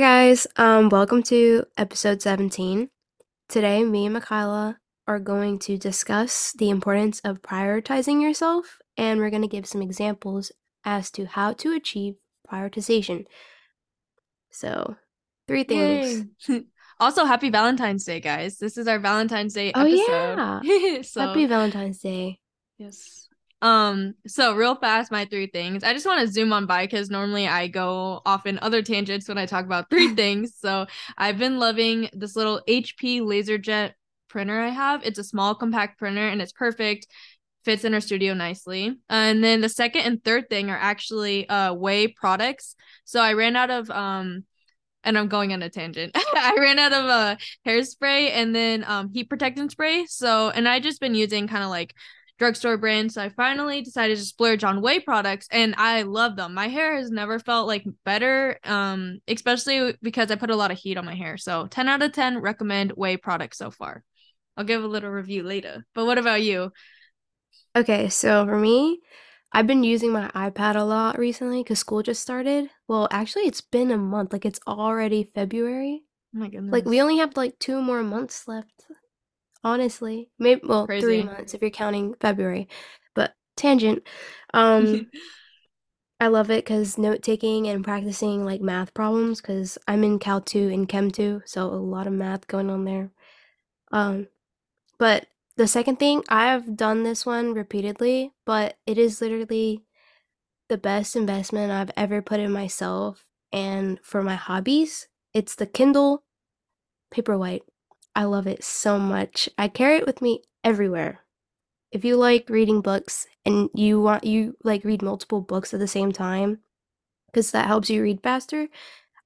Hi guys, welcome to episode 17. Today, me and Mikayla are going to discuss the importance of prioritizing yourself, and we're going to give some examples as to how to achieve prioritization. So, 3 things. Also, happy Valentine's Day, guys. This is our Valentine's Day episode. Yeah. So, happy Valentine's Day. Yes. So real fast, my 3 things. I just want to zoom on by because normally I go off in other tangents when I talk about 3 things. So I've been loving this little HP LaserJet printer I have. It's a small compact printer and it's perfect. Fits in our studio nicely. And then the second and third thing are actually Whey products. So I ran out of and I'm going on a tangent. I ran out of hairspray and then heat protectant spray. So, and I just been using kind of like drugstore brand, so I finally decided to splurge on Whey products, and I love them. My hair has never felt like better, especially because I put a lot of heat on my hair. So 10 out of 10 recommend Whey products so far. I'll give a little review later. But what about you? Okay, so for me, I've been using my iPad a lot recently because school just started. Well, actually, it's been a month. Like, it's already February. Oh my goodness. Like, we only have like 2 more months left. Honestly, maybe, well, crazy. 3 months if you're counting February, but tangent. I love it because note taking and practicing like math problems, because I'm in Calc 2 and Chem 2, so a lot of math going on there. But the second thing, I've done this one repeatedly, but it is literally the best investment I've ever put in myself and for my hobbies. It's the Kindle Paperwhite. I love it so much. I carry it with me everywhere. If you like reading books and you like read multiple books at the same time, because that helps you read faster,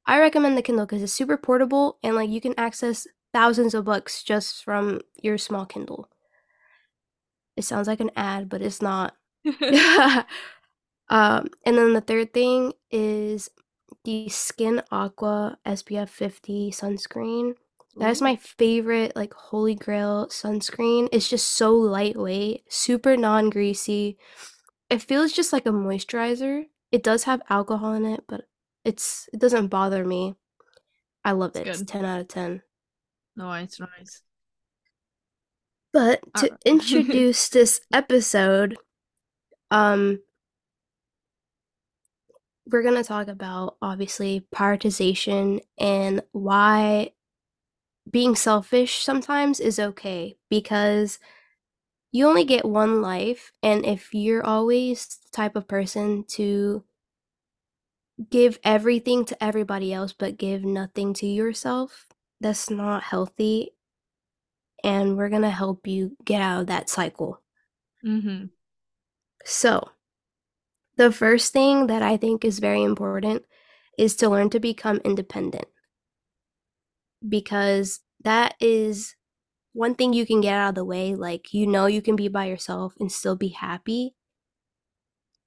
I recommend the Kindle because it's super portable and like you can access thousands of books just from your small Kindle. It sounds like an ad, but it's not. And then the third thing is the Skin Aqua SPF 50 sunscreen. That is my favorite, like, holy grail sunscreen. It's just so lightweight, super non-greasy. It feels just like a moisturizer. It does have alcohol in it, but it doesn't bother me. I love it. It's 10 out of 10. Nice. But to introduce this episode, we're going to talk about, obviously, prioritization and why being selfish sometimes is okay, because you only get one life, and if you're always the type of person to give everything to everybody else but give nothing to yourself, that's not healthy, and we're gonna help you get out of that cycle. So the first thing that I think is very important is to learn to become independent, because that is one thing you can get out of the way. Like, you can be by yourself and still be happy,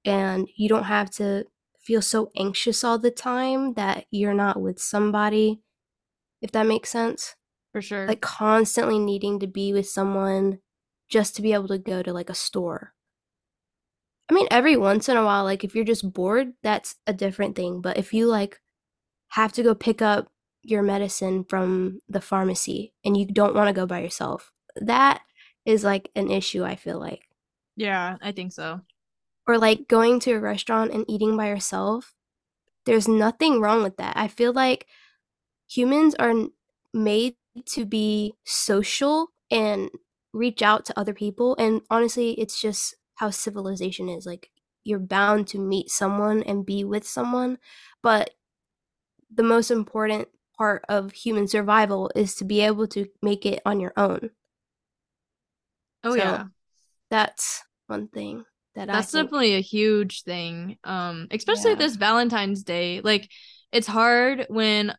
and you don't have to feel so anxious all the time that you're not with somebody, if that makes sense. For sure. Like, constantly needing to be with someone just to be able to go to like a store. I mean, every once in a while, like if you're just bored, that's a different thing. But if you like have to go pick up your medicine from the pharmacy and you don't want to go by yourself, that is like an issue, I feel like. Yeah, I think so. Or like going to a restaurant and eating by yourself. There's nothing wrong with that. I feel like humans are made to be social and reach out to other people. And honestly, it's just how civilization is. Like, you're bound to meet someone and be with someone. But the most important part of human survival is to be able to make it on your own. Oh, so yeah, that's one thing that's definitely a huge thing, especially this Valentine's Day. Like, it's hard when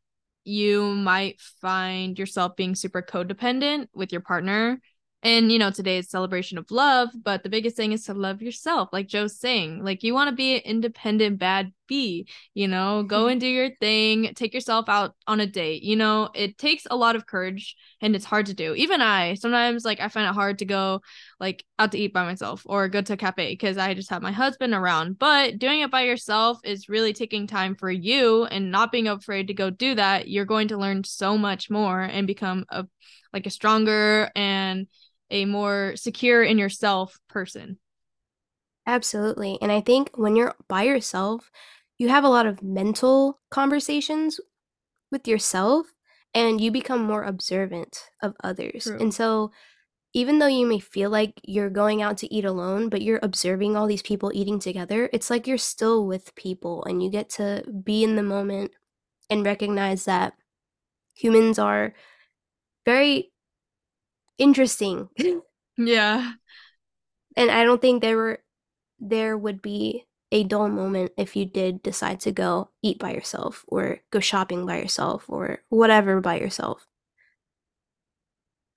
you might find yourself being super codependent with your partner, and today is celebration of love, but the biggest thing is to love yourself. Like Joe's saying, like, you want to be an independent bad be, you know, go and do your thing, take yourself out on a date. You know, it takes a lot of courage and it's hard to do. Even I, sometimes like I find it hard to go like out to eat by myself or go to a cafe because I just have my husband around, but doing it by yourself is really taking time for you and not being afraid to go do that. You're going to learn so much more and become a stronger and a more secure in yourself person. Absolutely. And I think when you're by yourself, you have a lot of mental conversations with yourself and you become more observant of others. True. And so even though you may feel like you're going out to eat alone, but you're observing all these people eating together, it's like you're still with people and you get to be in the moment and recognize that humans are very interesting. Yeah. And I don't think there would be a dull moment if you did decide to go eat by yourself or go shopping by yourself or whatever by yourself.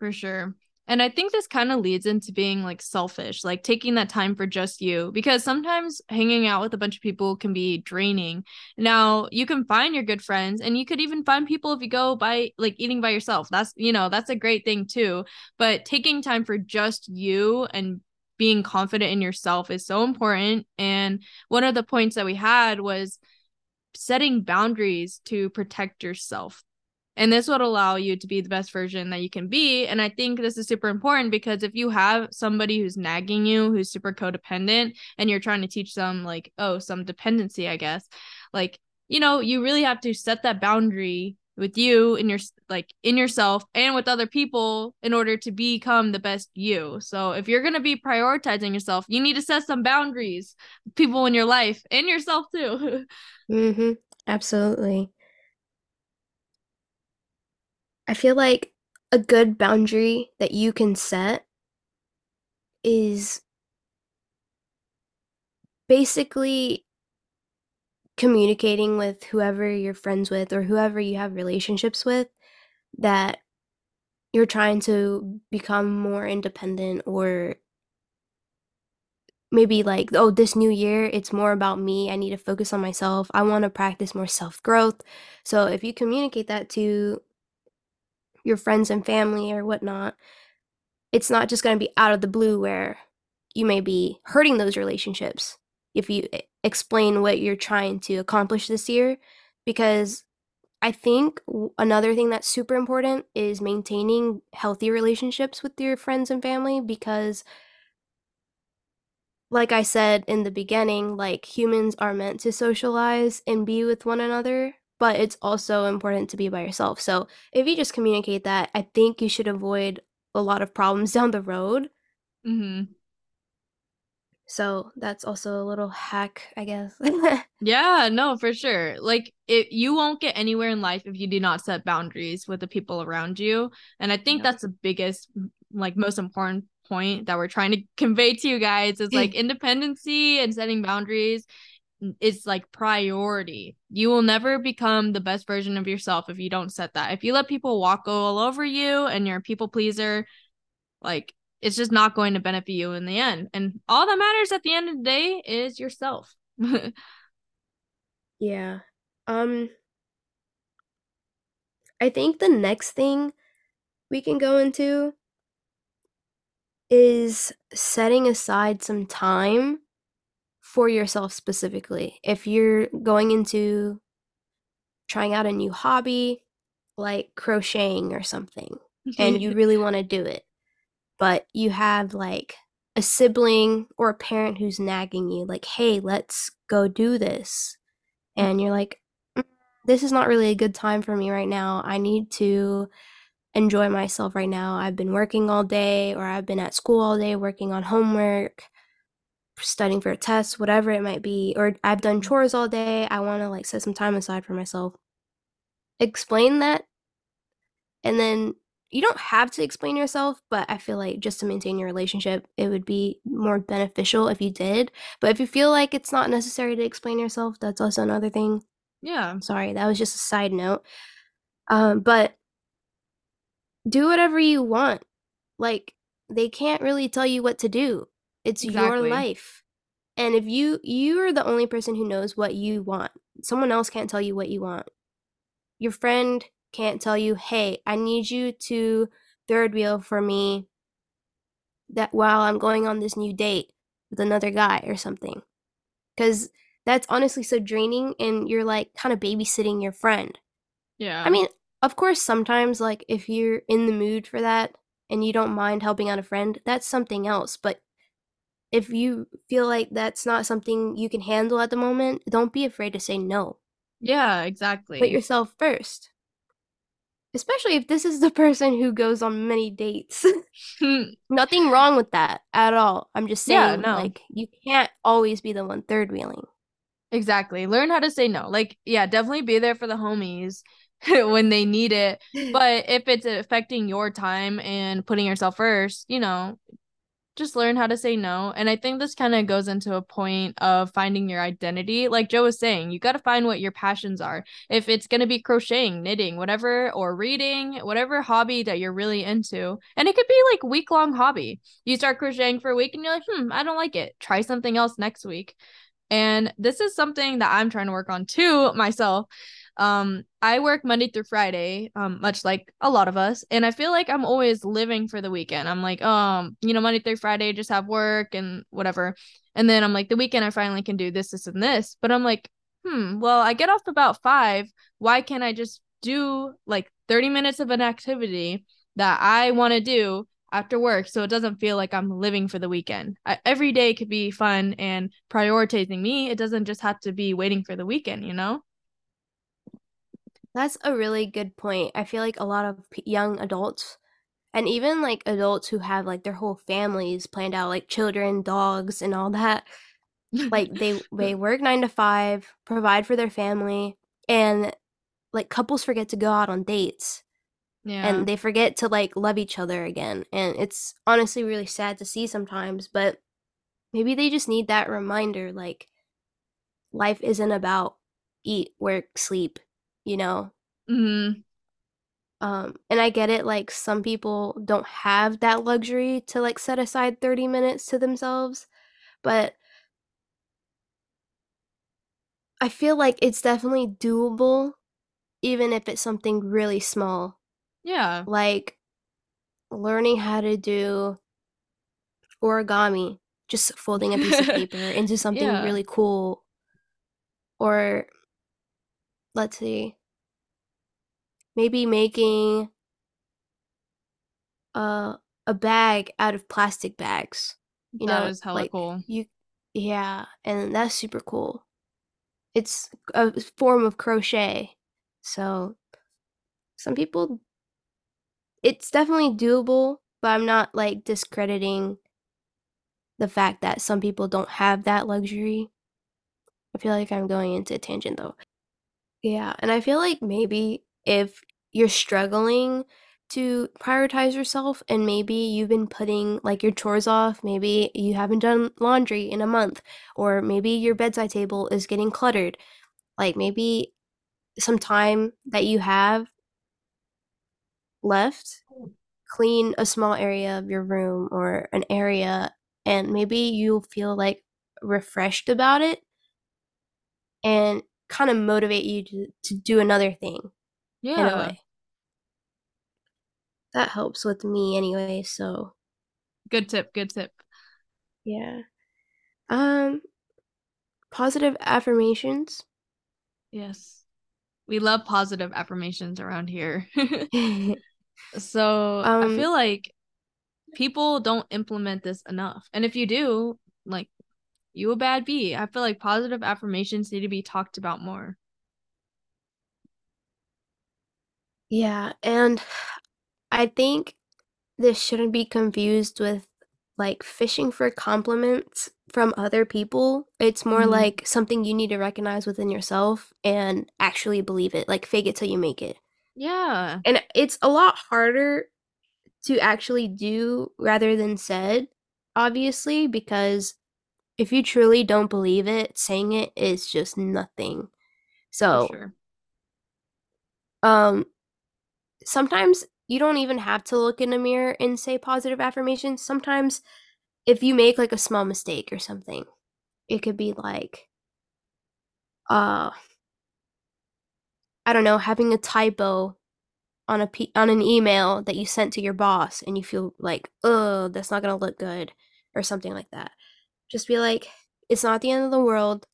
For sure. And I think this kind of leads into being like selfish, like taking that time for just you, because sometimes hanging out with a bunch of people can be draining. Now you can find your good friends and you could even find people if you go by like eating by yourself. That's, you know, that's a great thing too, but taking time for just you and being confident in yourself is so important. And one of the points that we had was setting boundaries to protect yourself. And this would allow you to be the best version that you can be. And I think this is super important because if you have somebody who's nagging you, who's super codependent, and you're trying to teach them like, oh, some dependency, I guess, like, you know, you really have to set that boundary with you and your like in yourself and with other people in order to become the best you. So if you're going to be prioritizing yourself, you need to set some boundaries with people in your life and yourself too. Mm-hmm. Absolutely. I feel like a good boundary that you can set is basically communicating with whoever you're friends with or whoever you have relationships with that you're trying to become more independent, or maybe like, oh, this new year, it's more about me. I need to focus on myself. I want to practice more self-growth. So if you communicate that to your friends and family or whatnot, it's not just going to be out of the blue where you may be hurting those relationships if you explain what you're trying to accomplish this year. Because I think another thing that's super important is maintaining healthy relationships with your friends and family, because like I said in the beginning, like humans are meant to socialize and be with one another, but it's also important to be by yourself. So if you just communicate that, I think you should avoid a lot of problems down the road. Mm-hmm. So that's also a little hack, I guess. Yeah, no, for sure. Like you won't get anywhere in life if you do not set boundaries with the people around you. And I think that's the biggest, like most important point that we're trying to convey to you guys is like independency and setting boundaries is like priority. You will never become the best version of yourself if you don't set that. If you let people walk all over you and you're a people pleaser, like it's just not going to benefit you in the end. And all that matters at the end of the day is yourself. Yeah. I think the next thing we can go into is setting aside some time for yourself specifically. If you're going into trying out a new hobby, like crocheting or something, and you really want to do it, but you have like a sibling or a parent who's nagging you like, hey, let's go do this. And you're like, this is not really a good time for me right now. I need to enjoy myself right now. I've been working all day, or I've been at school all day working on homework, studying for a test, whatever it might be, or I've done chores all day. I want to like set some time aside for myself. Explain that. And then you don't have to explain yourself, but I feel like just to maintain your relationship, it would be more beneficial if you did. But if you feel like it's not necessary to explain yourself, that's also another thing. Yeah. I'm sorry, that was just a side note. But do whatever you want. Like, they can't really tell you what to do. It's your life. And if you're the only person who knows what you want. Someone else can't tell you what you want. Your friend can't tell you, hey, I need you to third wheel for me that while I'm going on this new date with another guy or something. Because that's honestly so draining, and you're like kind of babysitting your friend. Yeah. I mean, of course, sometimes like if you're in the mood for that and you don't mind helping out a friend, that's something else. But if you feel like that's not something you can handle at the moment, don't be afraid to say no. Yeah, exactly. Put yourself first. Especially if this is the person who goes on many dates. Nothing wrong with that at all. I'm just saying, like, you can't always be the one third wheeling. Exactly. Learn how to say no. Like, yeah, definitely be there for the homies when they need it. But if it's affecting your time and putting yourself first, you know, just learn how to say no. And I think this kind of goes into a point of finding your identity. Like Joe was saying, you got to find what your passions are. If it's going to be crocheting, knitting, whatever, or reading, whatever hobby that you're really into. And it could be like week-long hobby. You start crocheting for a week and you're like, I don't like it. Try something else next week. And this is something that I'm trying to work on too myself. I work Monday through Friday, much like a lot of us. And I feel like I'm always living for the weekend. I'm like, you know, Monday through Friday, just have work and whatever. And then I'm like, the weekend I finally can do this, this, and this. But I'm like, well, I get off about 5. Why can't I just do like 30 minutes of an activity that I want to do after work, so it doesn't feel like I'm living for the weekend? Every day could be fun and prioritizing me. It doesn't just have to be waiting for the weekend, you know? That's a really good point. I feel like a lot of young adults, and even like adults who have like their whole families planned out, like children, dogs, and all that, like they work 9 to 5, provide for their family, and like couples forget to go out on dates. Yeah. And they forget to like love each other again. And it's honestly really sad to see sometimes, but maybe they just need that reminder, like life isn't about eat, work, sleep, you know? Mm-hmm. And I get it, like some people don't have that luxury to like set aside 30 minutes to themselves, but I feel like it's definitely doable, even if it's something really small. Yeah. Like learning how to do origami, just folding a piece of paper into something really cool. Or let's see, maybe making a bag out of plastic bags. You know, that is hella like, cool. Yeah, and that's super cool. It's a form of crochet. So some people... It's definitely doable, but I'm not, like, discrediting the fact that some people don't have that luxury. I feel like I'm going into a tangent, though. Yeah, and I feel like maybe if you're struggling to prioritize yourself and maybe you've been putting, like, your chores off, maybe you haven't done laundry in a month, or maybe your bedside table is getting cluttered, like, maybe some time that you have left, clean a small area of your room or an area, and maybe you'll feel like refreshed about it and kind of motivate you to do another thing. Yeah, in a way. That helps with me anyway, so good tip. Yeah. Positive affirmations. Yes, we love positive affirmations around here. So I feel like people don't implement this enough. And if you do, like, you a bad bee. I feel like positive affirmations need to be talked about more. Yeah, and I think this shouldn't be confused with, like, fishing for compliments from other people. It's more like something you need to recognize within yourself and actually believe it. Like, fake it till you make it. Yeah. And it's a lot harder to actually do rather than said, obviously, because if you truly don't believe it, saying it is just nothing. So, sure. Sometimes you don't even have to look in a mirror and say positive affirmations. Sometimes if you make like a small mistake or something, it could be like, I don't know, having a typo on an email that you sent to your boss and you feel like, oh, that's not gonna look good, or something like that. Just be like, it's not the end of the world.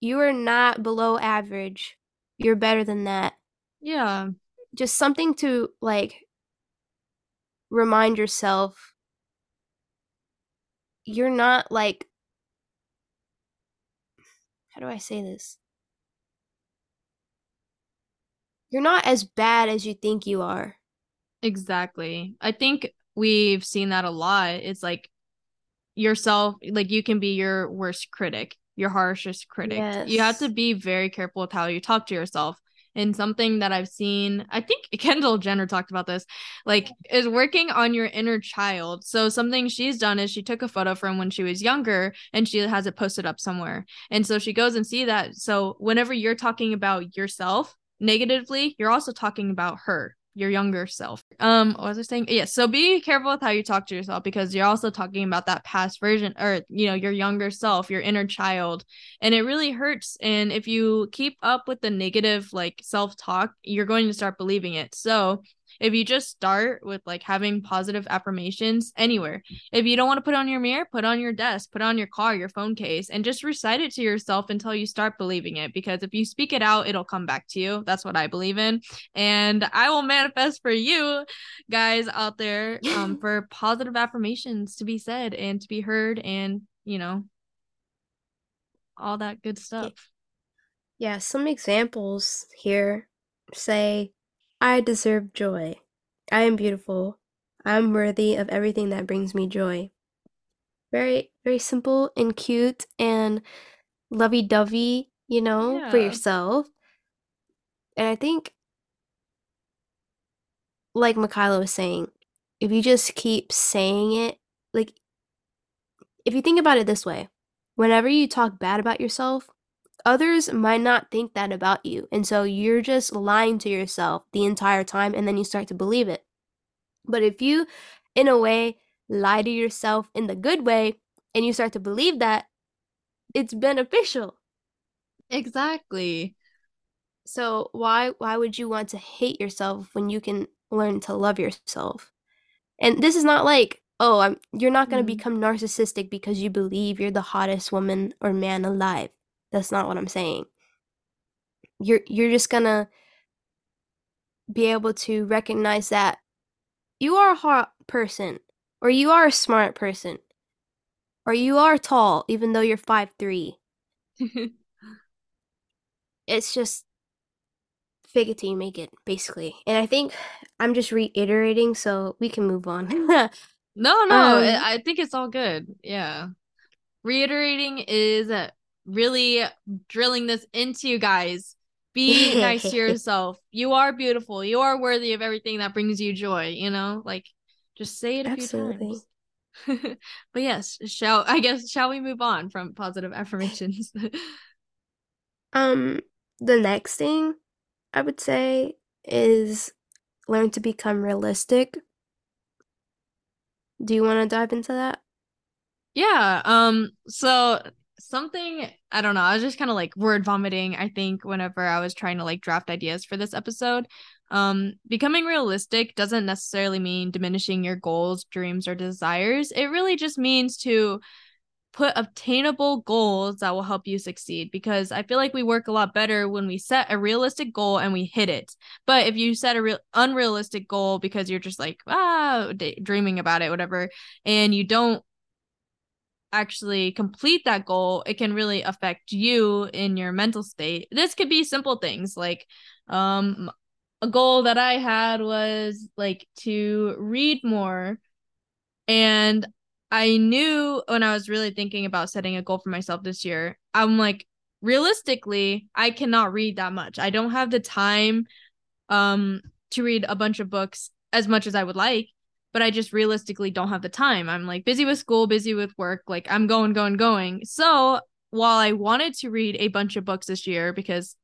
You are not below average. You're better than that. Yeah. Just something to, like, remind yourself you're not, like, how do I say this? You're not as bad as you think you are. Exactly. I think we've seen that a lot. It's like yourself, like, you can be your worst critic, your harshest critic. Yes. You have to be very careful with how you talk to yourself. And something that I've seen, I think Kendall Jenner talked about this, like, is working on your inner child. So something she's done is she took a photo from when she was younger and she has it posted up somewhere. And so she goes and see that. So whenever you're talking about yourself negatively, you're also talking about her, your younger self. What was I saying? Yeah. So be careful with how you talk to yourself, because you're also talking about that past version, or, you know, your younger self, your inner child, and it really hurts. And if you keep up with the negative, like, self-talk, you're going to start believing it. So if you just start with, like, having positive affirmations anywhere, if you don't want to put on your mirror, put on your desk, put on your car, your phone case, and just recite it to yourself until you start believing it. Because if you speak it out, it'll come back to you. That's what I believe in. And I will manifest for you guys out there for positive affirmations to be said and to be heard and, you know, all that good stuff. Yeah, some examples here say, I deserve joy. I am beautiful. I am worthy of everything that brings me joy. Very, very simple and cute and lovey-dovey, you know, yeah, for yourself. And I think, like Mikayla was saying, if you just keep saying it, like, if you think about it this way, whenever you talk bad about yourself, others might not think that about you, and so you're just lying to yourself the entire time, and then you start to believe it. But if you, in a way, lie to yourself in the good way, and you start to believe that, it's beneficial. Exactly. So why would you want to hate yourself when you can learn to love yourself? And this is not like, oh, you're not going to become narcissistic because you believe you're the hottest woman or man alive. That's not what I'm saying. You're just gonna be able to recognize that you are a hot person, or you are a smart person, or you are tall, even though you're 5'3". It's just fake it till you make it, basically. And I think I'm just reiterating so we can move on. No, I think it's all good. Yeah. Reiterating is really drilling this into you guys. Be nice to yourself. You are beautiful. You are worthy of everything that brings you joy, you know? Like, just say it a few times. But yes, shall we move on from positive affirmations? The next thing I would say is learn to become realistic. Do you want to dive into that? Yeah. So something, I don't know, I was just kind of like word vomiting, I think, whenever I was trying to, like, draft ideas for this episode. Becoming realistic doesn't necessarily mean diminishing your goals, dreams, or desires. It really just means to put obtainable goals that will help you succeed, because I feel like we work a lot better when we set a realistic goal and we hit it. But if you set a unrealistic goal because you're just like, dreaming about it, whatever, and you don't actually complete that goal, it can really affect you in your mental state. This could be simple things like a goal that I had was, like, to read more, and I knew when I was really thinking about setting a goal for myself this year, I'm like, realistically, I cannot read that much. I don't have the time to read a bunch of books as much as I would like. But I just realistically don't have the time. I'm, like, busy with school, busy with work. Like, I'm going. So while I wanted to read a bunch of books this year, because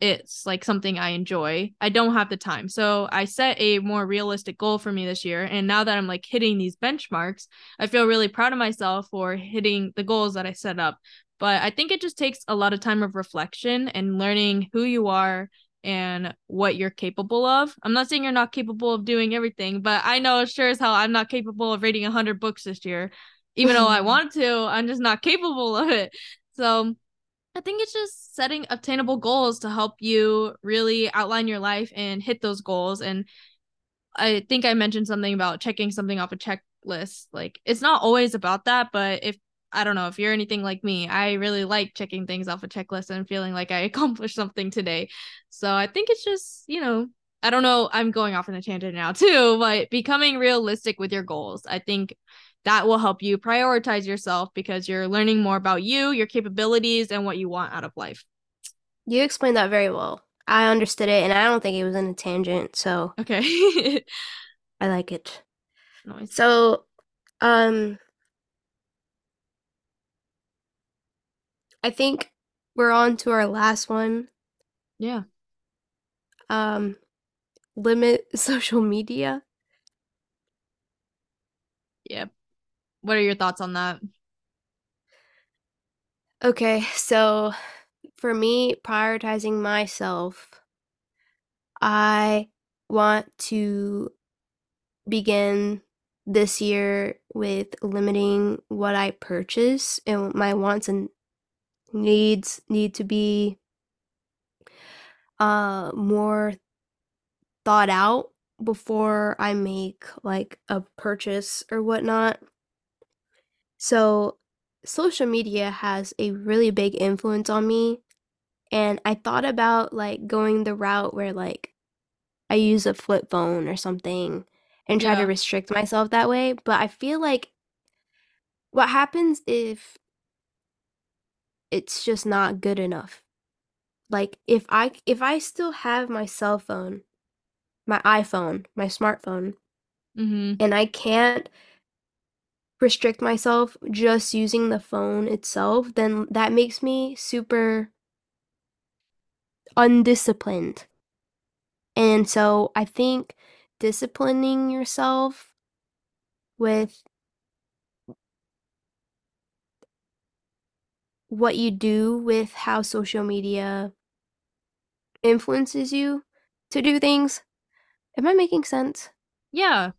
it's like something I enjoy, I don't have the time. So I set a more realistic goal for me this year. And now that I'm like hitting these benchmarks, I feel really proud of myself for hitting the goals that I set up. But I think it just takes a lot of time of reflection and learning who you are and what you're capable of. I'm not saying you're not capable of doing everything, but I know sure as hell I'm not capable of reading 100 books this year. Even though I want to, I'm just not capable of it. So I think it's just setting obtainable goals to help you really outline your life and hit those goals. And I think I mentioned something about checking something off a checklist. Like, it's not always about that, but if, I don't know, if you're anything like me, I really like checking things off a checklist and feeling like I accomplished something today. So I think it's just, you know, I don't know, I'm going off on a tangent now too, but becoming realistic with your goals, I think that will help you prioritize yourself because you're learning more about you, your capabilities, and what you want out of life. You explained that very well. I understood it, and I don't think it was in a tangent, so. Okay. I like it. Nice. So, I think we're on to our last one. Yeah. Limit social media. Yep. What are your thoughts on that? Okay, so for me, prioritizing myself, I want to begin this year with limiting what I purchase, and my wants and needs need to be more thought out before I make like a purchase or whatnot. So social media has a really big influence on me, and I thought about like going the route where like I use a flip phone or something and try to restrict myself that way. But I feel like what happens if it's just not good enough? Like if I still have my cell phone, my iPhone, my smartphone, and I can't restrict myself just using the phone itself, then that makes me super undisciplined. And so I think disciplining yourself with what you do with how social media influences you to do things. Am I making sense? Yeah.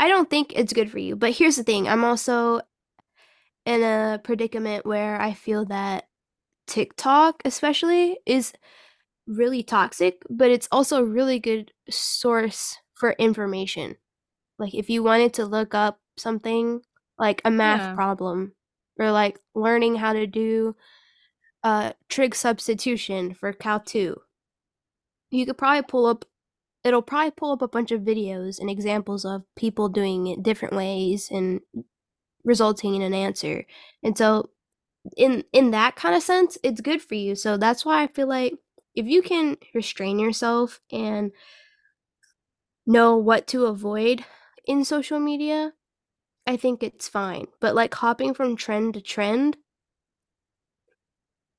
I don't think it's good for you, but here's the thing. I'm also in a predicament where I feel that TikTok especially is really toxic, but it's also a really good source for information. Like if you wanted to look up something like a math problem or like learning how to do trig substitution for Calc 2. You could probably pull up a bunch of videos and examples of people doing it different ways and resulting in an answer. And so in that kind of sense, it's good for you. So that's why I feel like if you can restrain yourself and know what to avoid in social media, I think it's fine. But like hopping from trend to trend,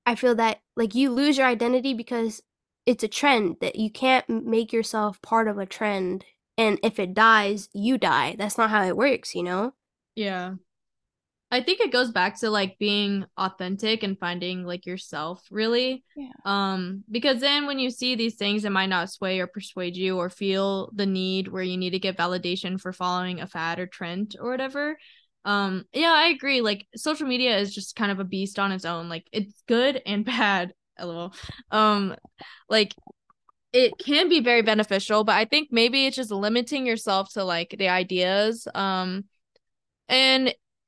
I feel that like you lose your identity because it's a trend that you can't make yourself part of a trend. And if it dies, you die. That's not how it works, you know? Yeah. I think it goes back to like being authentic and finding like yourself really. Yeah. Because then when you see these things, it might not sway or persuade you or feel the need where you need to get validation for following a fad or trend or whatever. Yeah, I agree. Like social media is just kind of a beast on its own. Like it's good and bad. LOL. Like it can be very beneficial, but I think maybe it's just limiting yourself to like the ideas. And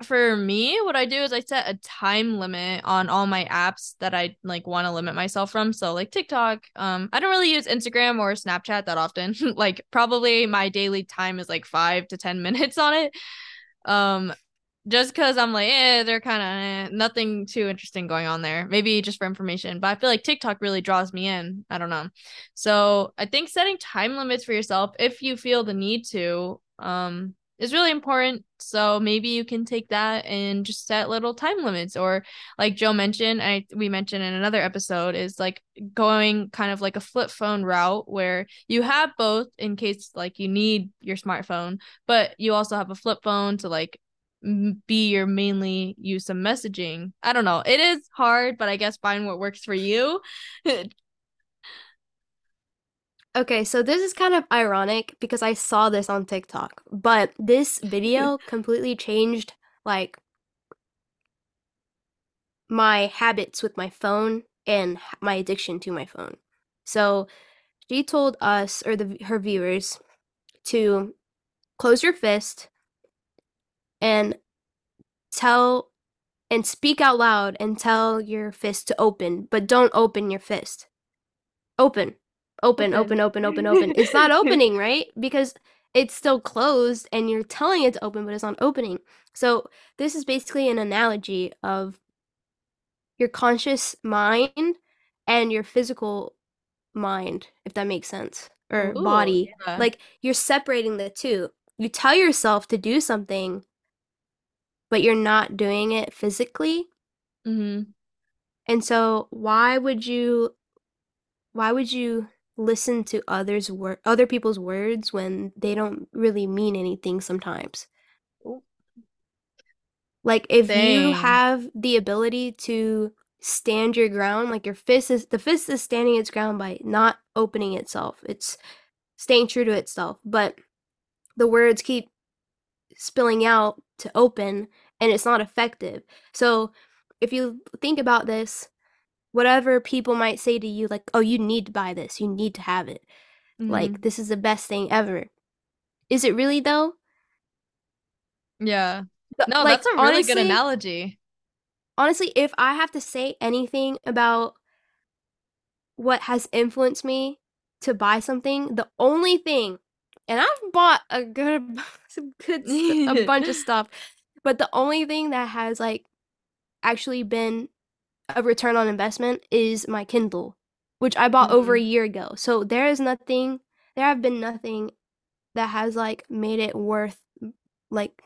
for me, what I do is I set a time limit on all my apps that I like want to limit myself from. So like TikTok, I don't really use Instagram or Snapchat that often. Like probably my daily time is like 5 to 10 minutes on it. Just because I'm like, they're kind of nothing too interesting going on there. Maybe just for information. But I feel like TikTok really draws me in. I don't know. So I think setting time limits for yourself, if you feel the need to, is really important. So maybe you can take that and just set little time limits, or like Joe mentioned, we mentioned in another episode, is like going kind of like a flip phone route where you have both in case like you need your smartphone, but you also have a flip phone to like be your mainly use of messaging. I don't know. It is hard, but I guess find what works for you. Okay, so this is kind of ironic because I saw this on TikTok, but this video completely changed like my habits with my phone and my addiction to my phone. So she told us, or her viewers, to close your fist and tell and speak out loud and tell your fist to open, but don't open your fist. Open. It's not opening, right? Because it's still closed and you're telling it to open, but it's not opening. So this is basically an analogy of your conscious mind and your physical mind, if that makes sense, or body. Yeah. Like you're separating the two. You tell yourself to do something, but you're not doing it physically. Mm-hmm. And so why would you listen to other people's words when they don't really mean anything sometimes? Like if you have the ability to stand your ground, like your fist is standing its ground by not opening itself. It's staying true to itself, but the words keep spilling out to open and it's not effective. So if you think about this, whatever people might say to you, like, oh, you need to buy this, you need to have it. Mm-hmm. Like, this is the best thing ever. Is it really, though? Yeah. No, like, that's a really good analogy. Honestly, if I have to say anything about what has influenced me to buy something, the only thing, and I've bought a bunch of stuff, but the only thing that has, like, actually been a return on investment is my Kindle, which I bought over a year ago. So there have been nothing that has like made it worth like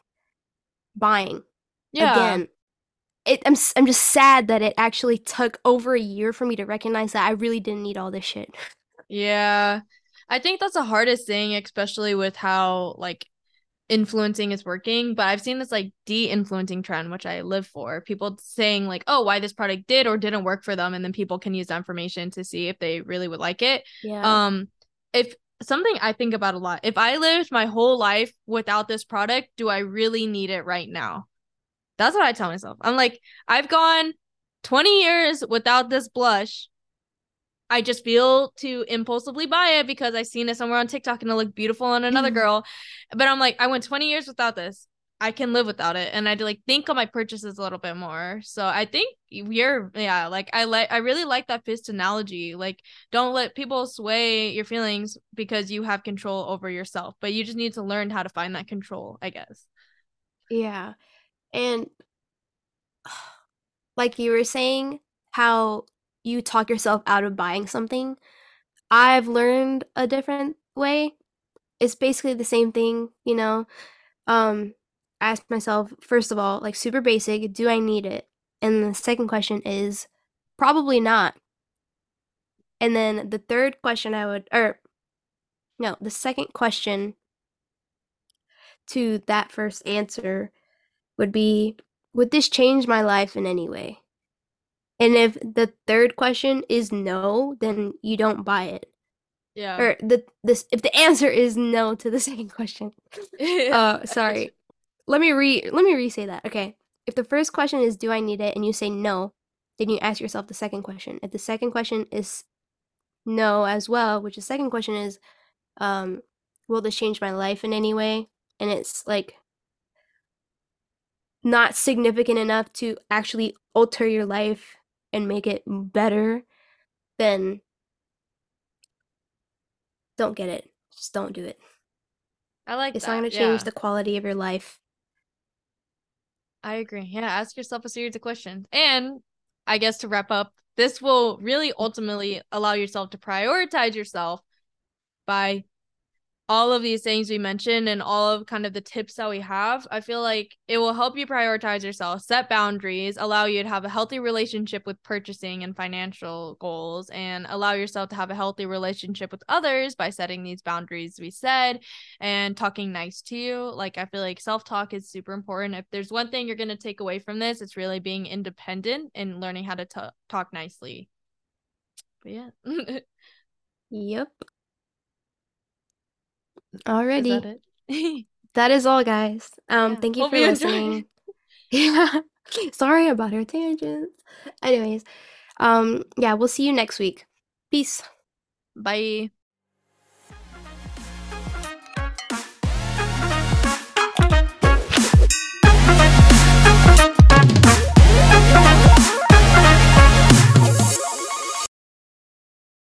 buying. Yeah. Again, I'm just sad that it actually took over a year for me to recognize that I really didn't need all this shit. Yeah. I think that's the hardest thing, especially with how like influencing is working, but I've seen this like de-influencing trend, which I live for. People saying like, oh, why this product did or didn't work for them, and then people can use that information to see if they really would like it. Yeah. If something I think about a lot, if I lived my whole life without this product, do I really need it right now? That's what I tell myself. I'm like, I've gone 20 years without this blush. I just feel to impulsively buy it because I seen it somewhere on TikTok and it looked beautiful on another girl. But I'm like, I went 20 years without this. I can live without it. And I like think of my purchases a little bit more. So I think I really like that fist analogy. Like, don't let people sway your feelings because you have control over yourself, but you just need to learn how to find that control, I guess. Yeah. And like you were saying, how you talk yourself out of buying something, I've learned a different way. It's basically the same thing, you know. I asked myself, first of all, like super basic, do I need it? And the second question is probably not. And then the second question to that first answer would be, would this change my life in any way? And if the third question is no, then you don't buy it. Yeah. Or if the answer is no to the second question. Sorry. Let me re-say that. Okay. If the first question is do I need it, and you say no, then you ask yourself the second question. If the second question is no as well, which the second question is will this change my life in any way? And it's like not significant enough to actually alter your life and make it better, then don't get it. Just don't do it. I like that. It's not going to change the quality of your life. I agree. Yeah, ask yourself a series of questions. And I guess to wrap up, this will really ultimately allow yourself to prioritize yourself by all of these things we mentioned and all of kind of the tips that we have, I feel like it will help you prioritize yourself, set boundaries, allow you to have a healthy relationship with purchasing and financial goals, and allow yourself to have a healthy relationship with others by setting these boundaries we said and talking nice to you. Like, I feel like self-talk is super important. If there's one thing you're going to take away from this, it's really being independent and learning how to talk nicely. But yeah. Yep. Alrighty. Is that it? That is all, guys. Thank you for listening. Yeah. Sorry about our tangents. Anyways, yeah, we'll see you next week. Peace. Bye.